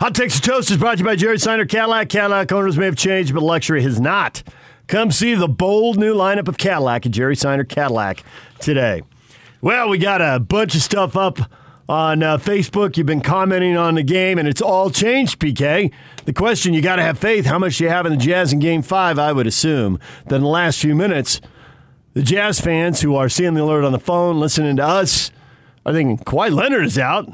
Hot Takes and Toast is brought to you by Jerry Seiner Cadillac. Cadillac owners may have changed, but luxury has not. Come see the bold new lineup of Cadillac at Jerry Seiner Cadillac today. Well, we got a bunch of stuff up on Facebook. You've been commenting on the game, and it's all changed, PK. The question, you got to have faith. How much do you have in the Jazz in Game 5? I would assume that in the last few minutes, the Jazz fans who are seeing the alert on the phone, listening to us, are thinking, Kawhi Leonard is out.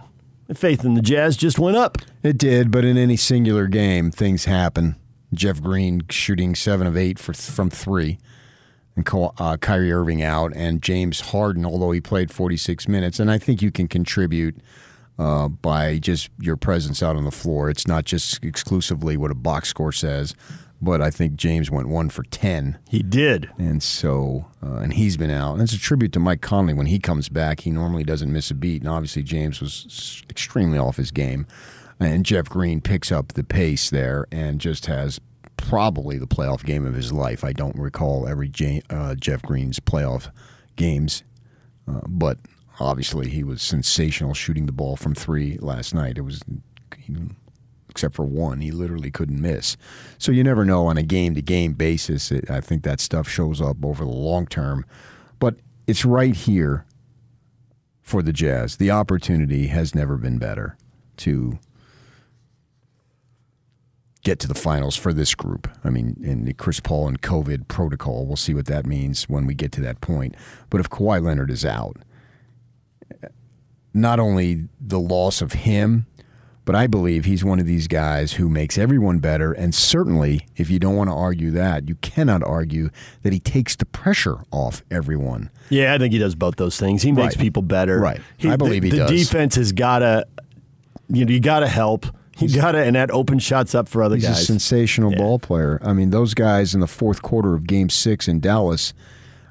The faith in the Jazz just went up. It did, but in any singular game, things happen. Jeff Green shooting 7 of 8 from 3, and Kyrie Irving out, and James Harden, although he played 46 minutes. And I think you can contribute by just your presence out on the floor. It's not just exclusively what a box score says, but I think James went 1 for 10. He did. And so, and he's been out. And it's a tribute to Mike Conley. When he comes back, he normally doesn't miss a beat. And obviously, James was extremely off his game. And Jeff Green picks up the pace there and just has probably the playoff game of his life. I don't recall every Jeff Green's playoff games, but obviously he was sensational shooting the ball from 3 last night. It was, except for 1, he literally couldn't miss. So you never know on a game-to-game basis. I think that stuff shows up over the long term. But it's right here for the Jazz. The opportunity has never been better to get to the finals for this group. I mean, in the Chris Paul and COVID protocol, we'll see what that means when we get to that point. But if Kawhi Leonard is out, not only the loss of him, but I believe he's one of these guys who makes everyone better. And certainly, if you don't want to argue that, you cannot argue that he takes the pressure off everyone. Yeah, I think he does both those things. He makes people better. Right. I believe he does. The defense has got to, you got to help. He got it, and that opened shots up for other guys. He's a sensational ball player. I mean, those guys in the fourth quarter of Game 6 in Dallas,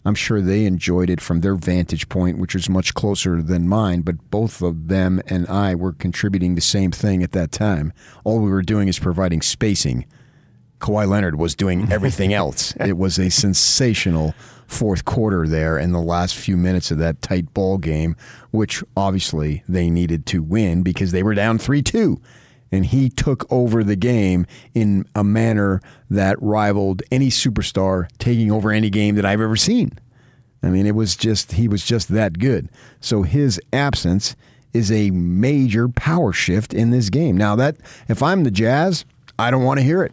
I'm sure they enjoyed it from their vantage point, which is much closer than mine, but both of them and I were contributing the same thing at that time. All we were doing is providing spacing. Kawhi Leonard was doing everything else. It was a sensational fourth quarter there in the last few minutes of that tight ball game, which obviously they needed to win because they were down 3-2. And he took over the game in a manner that rivaled any superstar taking over any game that I've ever seen. I mean, it was just, he was just that good. So his absence is a major power shift in this game. Now, that if I'm the Jazz, I don't want to hear it.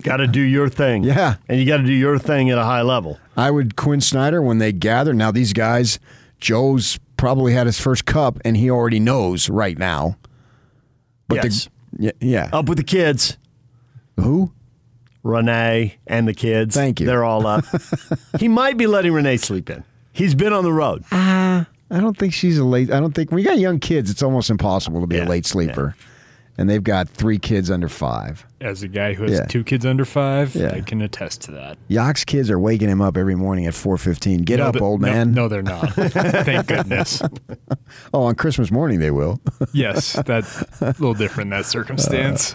Got to do your thing. Yeah. And you got to do your thing at a high level. I would Quinn Snyder when they gather. Now, these guys, Joe's probably had his first cup, and he already knows right now. But yes. Up with the kids. Who? Renee and the kids. Thank you. They're all up. He might be letting Renee sleep in. He's been on the road. I don't think she's a late. I don't think when you got young kids, it's almost impossible to be a late sleeper. Yeah. And they've got 3 kids under 5. As a guy who has 2 kids under 5, I can attest to that. Yock's kids are waking him up every morning at 4:15. Get up, old man. No, they're not. Thank goodness. Oh, on Christmas morning they will. Yes, that's a little different in that circumstance.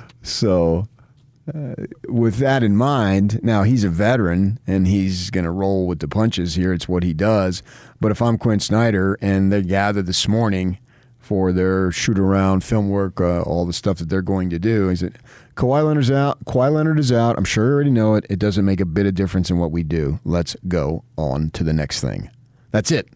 With that in mind, now he's a veteran, and he's going to roll with the punches here. It's what he does. But if I'm Quinn Snyder, and they gather this morning for their shoot-around, film work, all the stuff that they're going to do. He said, Kawhi Leonard is out. I'm sure you already know it. It doesn't make a bit of difference in what we do. Let's go on to the next thing. That's it.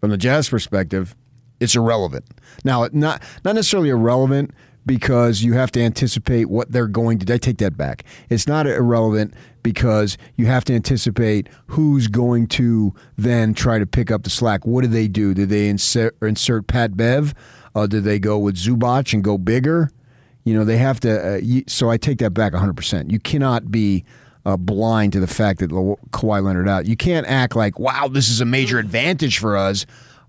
From the Jazz perspective, it's irrelevant. Now, not necessarily irrelevant because you have to anticipate what they're going to do. I take that back. It's not irrelevant because you have to anticipate who's going to then try to pick up the slack. What do they do? Do they insert Pat Bev? Do they go with Zubac and go bigger? You know, they have to. So I take that back 100%. You cannot be blind to the fact that Kawhi Leonard out. You can't act like, wow, this is a major advantage for us.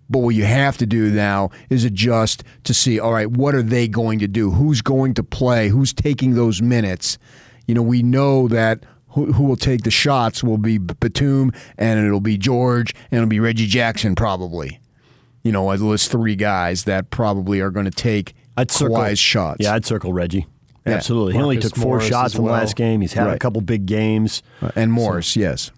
But what you have to do now is adjust to see, all right, what are they going to do? Who's going to play? Who's taking those minutes? You know, we know that who will take the shots will be Batum, and it'll be George, and it'll be Reggie Jackson probably. You know, I list 3 guys that probably are going to take Kawhi's shots. Yeah, I'd circle Reggie. Yeah. Absolutely. Marcus he only took 4 Morris shots in the last game. He's had a couple big games. And Morris, Say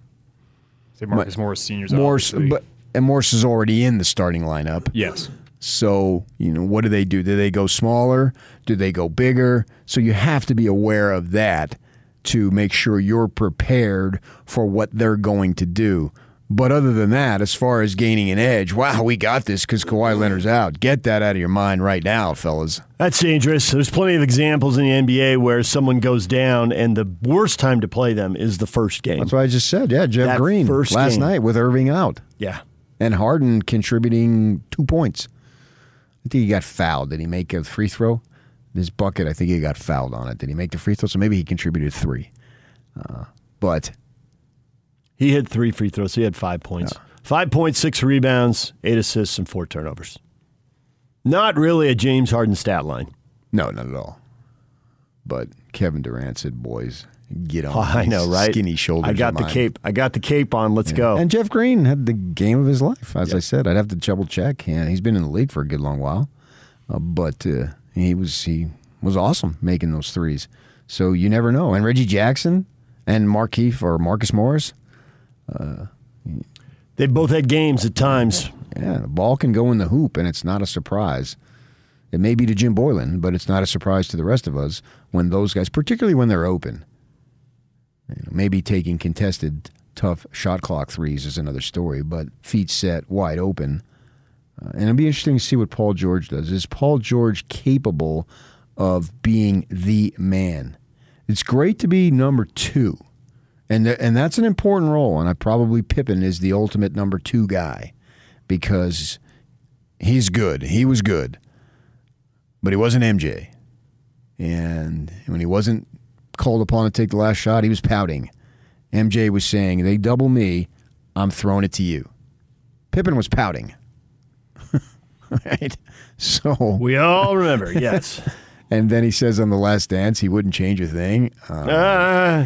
Marcus Morris Senior's obviously. And Morris is already in the starting lineup. Yes. So, you know, what do they do? Do they go smaller? Do they go bigger? So you have to be aware of that to make sure you're prepared for what they're going to do. But other than that, as far as gaining an edge, wow, we got this because Kawhi Leonard's out. Get that out of your mind right now, fellas. That's dangerous. There's plenty of examples in the NBA where someone goes down, and the worst time to play them is the first game. That's what I just said. Yeah, Jeff Green last night with Irving out. Yeah. And Harden contributing 2 points. I think he got fouled. Did he make a free throw? His bucket, I think he got fouled on it. Did he make the free throw? So maybe he contributed three. But... he hit 3 free throws. So he had 5 points. 5 points, 6 rebounds, 8 assists, and 4 turnovers. Not really a James Harden stat line. No, not at all. But Kevin Durant said, boys, get on. I know, right? Skinny shoulders. I got the cape on. Let's go. And Jeff Green had the game of his life. As I said, I'd have to double check. Yeah, he's been in the league for a good long while. But he was awesome making those threes. So you never know. And Reggie Jackson and Marcus Morris. They both had games at times. Yeah, the ball can go in the hoop, and it's not a surprise. It may be to Jim Boylan, but it's not a surprise to the rest of us when those guys, particularly when they're open, you know, maybe taking contested, tough shot clock threes is another story, but feet set, wide open. And it'll be interesting to see what Paul George does. Is Paul George capable of being the man? It's great to be number 2. And that's an important role, and I probably Pippen is the ultimate number 2 guy because he's good. He was good, but he wasn't MJ. And when he wasn't called upon to take the last shot, he was pouting. MJ was saying, they double me, I'm throwing it to you. Pippen was pouting. Right? So we all remember, yes. And then he says on The Last Dance, he wouldn't change a thing. I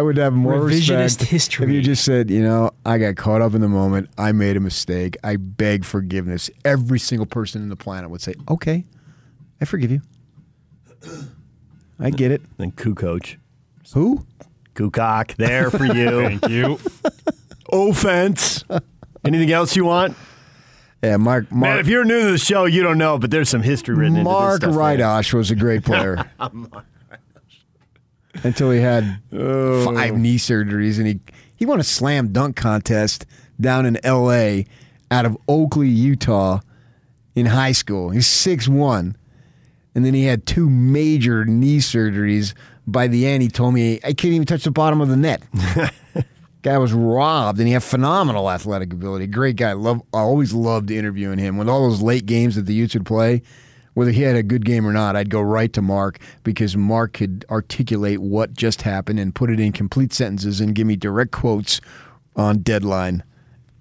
would have more revisionist history if you just said, you know, I got caught up in the moment. I made a mistake. I beg forgiveness. Every single person on the planet would say, okay, I forgive you. I get it. Then Kukoc. Who? Kukoc. There for you. Thank you. Offense. Anything else you want? Yeah, Mark. Man, if you're new to the show, you don't know, but there's some history written into this stuff. Mark Rydalch was a great player. Until he had 5 knee surgeries, and he won a slam dunk contest down in L.A. out of Oakley, Utah, in high school. He's 6'1", and then he had 2 major knee surgeries. By the end, he told me, I can't even touch the bottom of the net. Guy was robbed, and he had phenomenal athletic ability. Great guy. I always loved interviewing him. With all those late games that the Utes would play, whether he had a good game or not, I'd go right to Mark because Mark could articulate what just happened and put it in complete sentences and give me direct quotes on deadline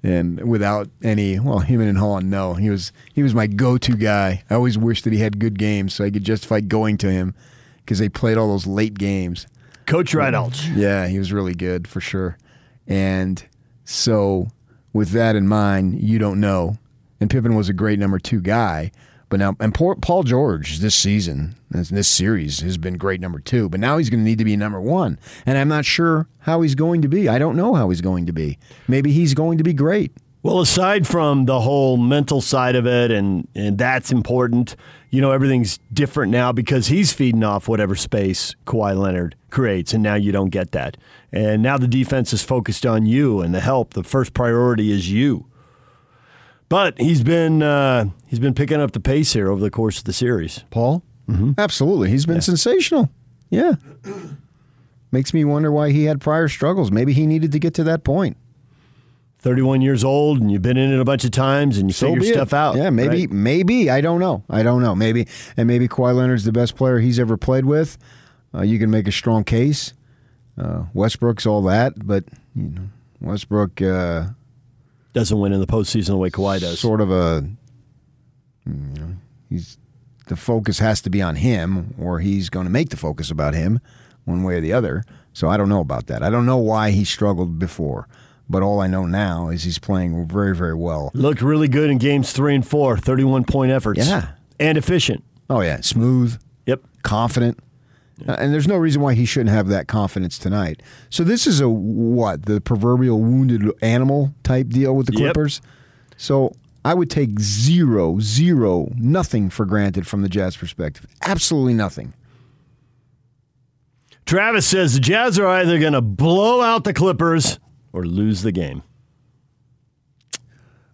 and without any, well, him and Hahn, no. He was my go-to guy. I always wished that he had good games so I could justify going to him because they played all those late games. Coach Rydalch. Yeah, he was really good for sure. And so with that in mind, you don't know. And Pippen was a great number 2 guy. But now, and Paul George this season, this series, has been great number 2. But now he's going to need to be number 1. And I'm not sure how he's going to be. I don't know how he's going to be. Maybe he's going to be great. Well, aside from the whole mental side of it, and that's important, you know, everything's different now because he's feeding off whatever space Kawhi Leonard creates, and now you don't get that. And now the defense is focused on you and the help. The first priority is you. But he's been picking up the pace here over the course of the series. Paul? Mm-hmm. Absolutely. He's been sensational. Yeah. Makes me wonder why he had prior struggles. Maybe he needed to get to that point. 31 years old, and you've been in it a bunch of times, and you figure stuff out. Yeah, maybe, right? Maybe. I don't know. Maybe Kawhi Leonard's the best player he's ever played with. You can make a strong case. Westbrook's all that, but you know, Westbrook doesn't win in the postseason the way Kawhi does. Sort of a, you know, the focus has to be on him, or he's going to make the focus about him, one way or the other. So I don't know about that. I don't know why he struggled before. But all I know now is he's playing very, very well. Looked really good in games 3 and 4, 31-point efforts. Yeah. And efficient. Oh, yeah. Smooth. Yep. Confident. And there's no reason why he shouldn't have that confidence tonight. So this is the proverbial wounded animal type deal with the Clippers. Yep. So I would take nothing for granted from the Jazz perspective. Absolutely nothing. Travis says the Jazz are either going to blow out the Clippers or lose the game.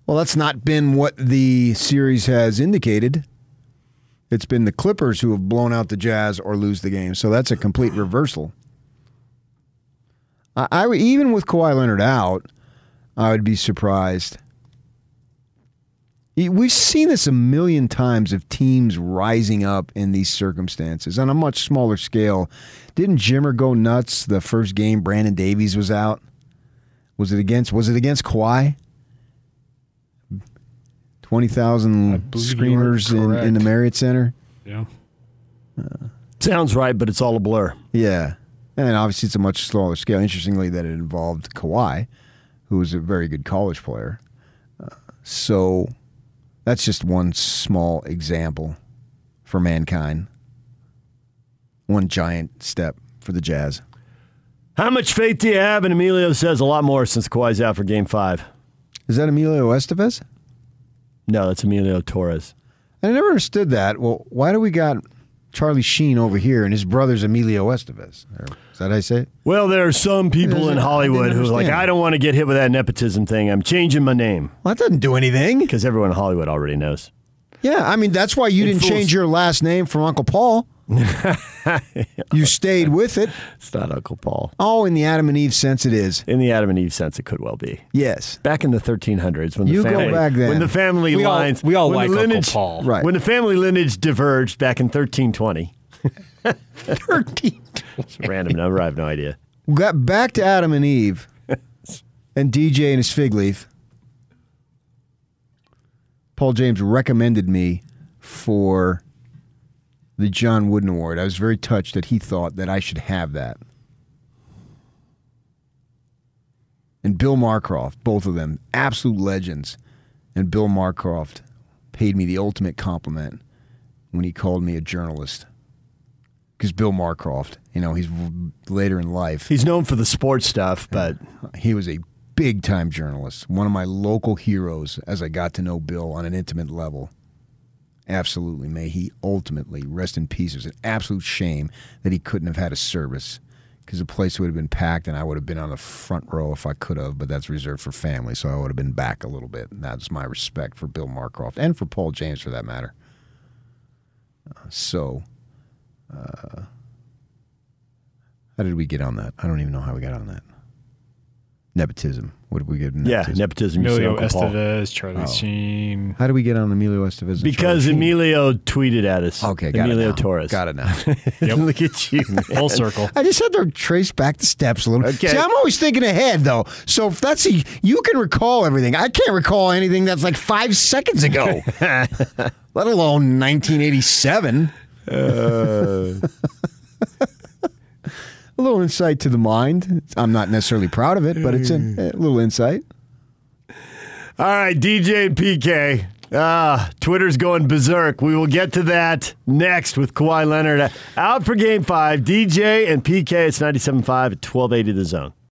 Well, that's not been what the series has indicated. It's been the Clippers who have blown out the Jazz or lose the game, so that's a complete reversal. Even with Kawhi Leonard out, I would be surprised. We've seen this a million times of teams rising up in these circumstances on a much smaller scale. Didn't Jimmer go nuts the first game Brandon Davies was out? Was it against Kawhi? 20,000 screamers in the Marriott Center? Yeah. Sounds right, but it's all a blur. Yeah. And obviously it's a much smaller scale. Interestingly, that it involved Kawhi, who was a very good college player. So that's just one small example for mankind. One giant step for the Jazz. How much faith do you have? And Emilio says a lot more since Kawhi's out for Game 5. Is that Emilio Estevez? No, that's Emilio Torres. And I never understood that. Well, why do we got Charlie Sheen over here and his brother's Emilio Estevez? Is that how you say it? Well, there are some people in Hollywood who are like, I don't want to get hit with that nepotism thing. I'm changing my name. Well, that doesn't do anything. Because everyone in Hollywood already knows. Yeah, I mean, that's why you didn't change your last name from Uncle Paul. You stayed with it. It's not Uncle Paul. Oh, in the Adam and Eve sense, it is. In the Adam and Eve sense, it could well be. Yes. Back in the 1300s, Uncle Paul. Right. When the family lineage diverged back in 1320. 1320. It's a random number. I have no idea. We got back to Adam and Eve and DJ and his fig leaf. Paul James recommended me for the John Wooden Award. I was very touched that he thought that I should have that. And Bill Marcroft, both of them, absolute legends. And Bill Marcroft paid me the ultimate compliment when he called me a journalist. Because Bill Marcroft, he's later in life. He's known for the sports stuff, but he was a big-time journalist. One of my local heroes as I got to know Bill on an intimate level. Absolutely. May he ultimately rest in peace. It was an absolute shame that he couldn't have had a service because the place would have been packed and I would have been on the front row if I could have, but that's reserved for family, so I would have been back a little bit. And that's my respect for Bill Marcroft and for Paul James for that matter. So how did we get on that? I don't even know how we got on that. Nepotism. What did we get? Nepotism? Yeah, nepotism. Emilio Estevez, Charlie Sheen. How do we get on Emilio Estevez? Because Emilio tweeted at us. Okay, got Emilio Torres. Got it now. Yep. Look at you, man. Full circle. I just had to trace back the steps a little. Okay. See, I'm always thinking ahead, though. So if you can recall everything. I can't recall anything that's like 5 seconds ago, let alone 1987. A little insight to the mind. I'm not necessarily proud of it, but it's a little insight. All right, DJ and PK. Twitter's going berserk. We will get to that next with Kawhi Leonard out for Game 5. DJ and PK, it's 97.5 at 1280 The Zone.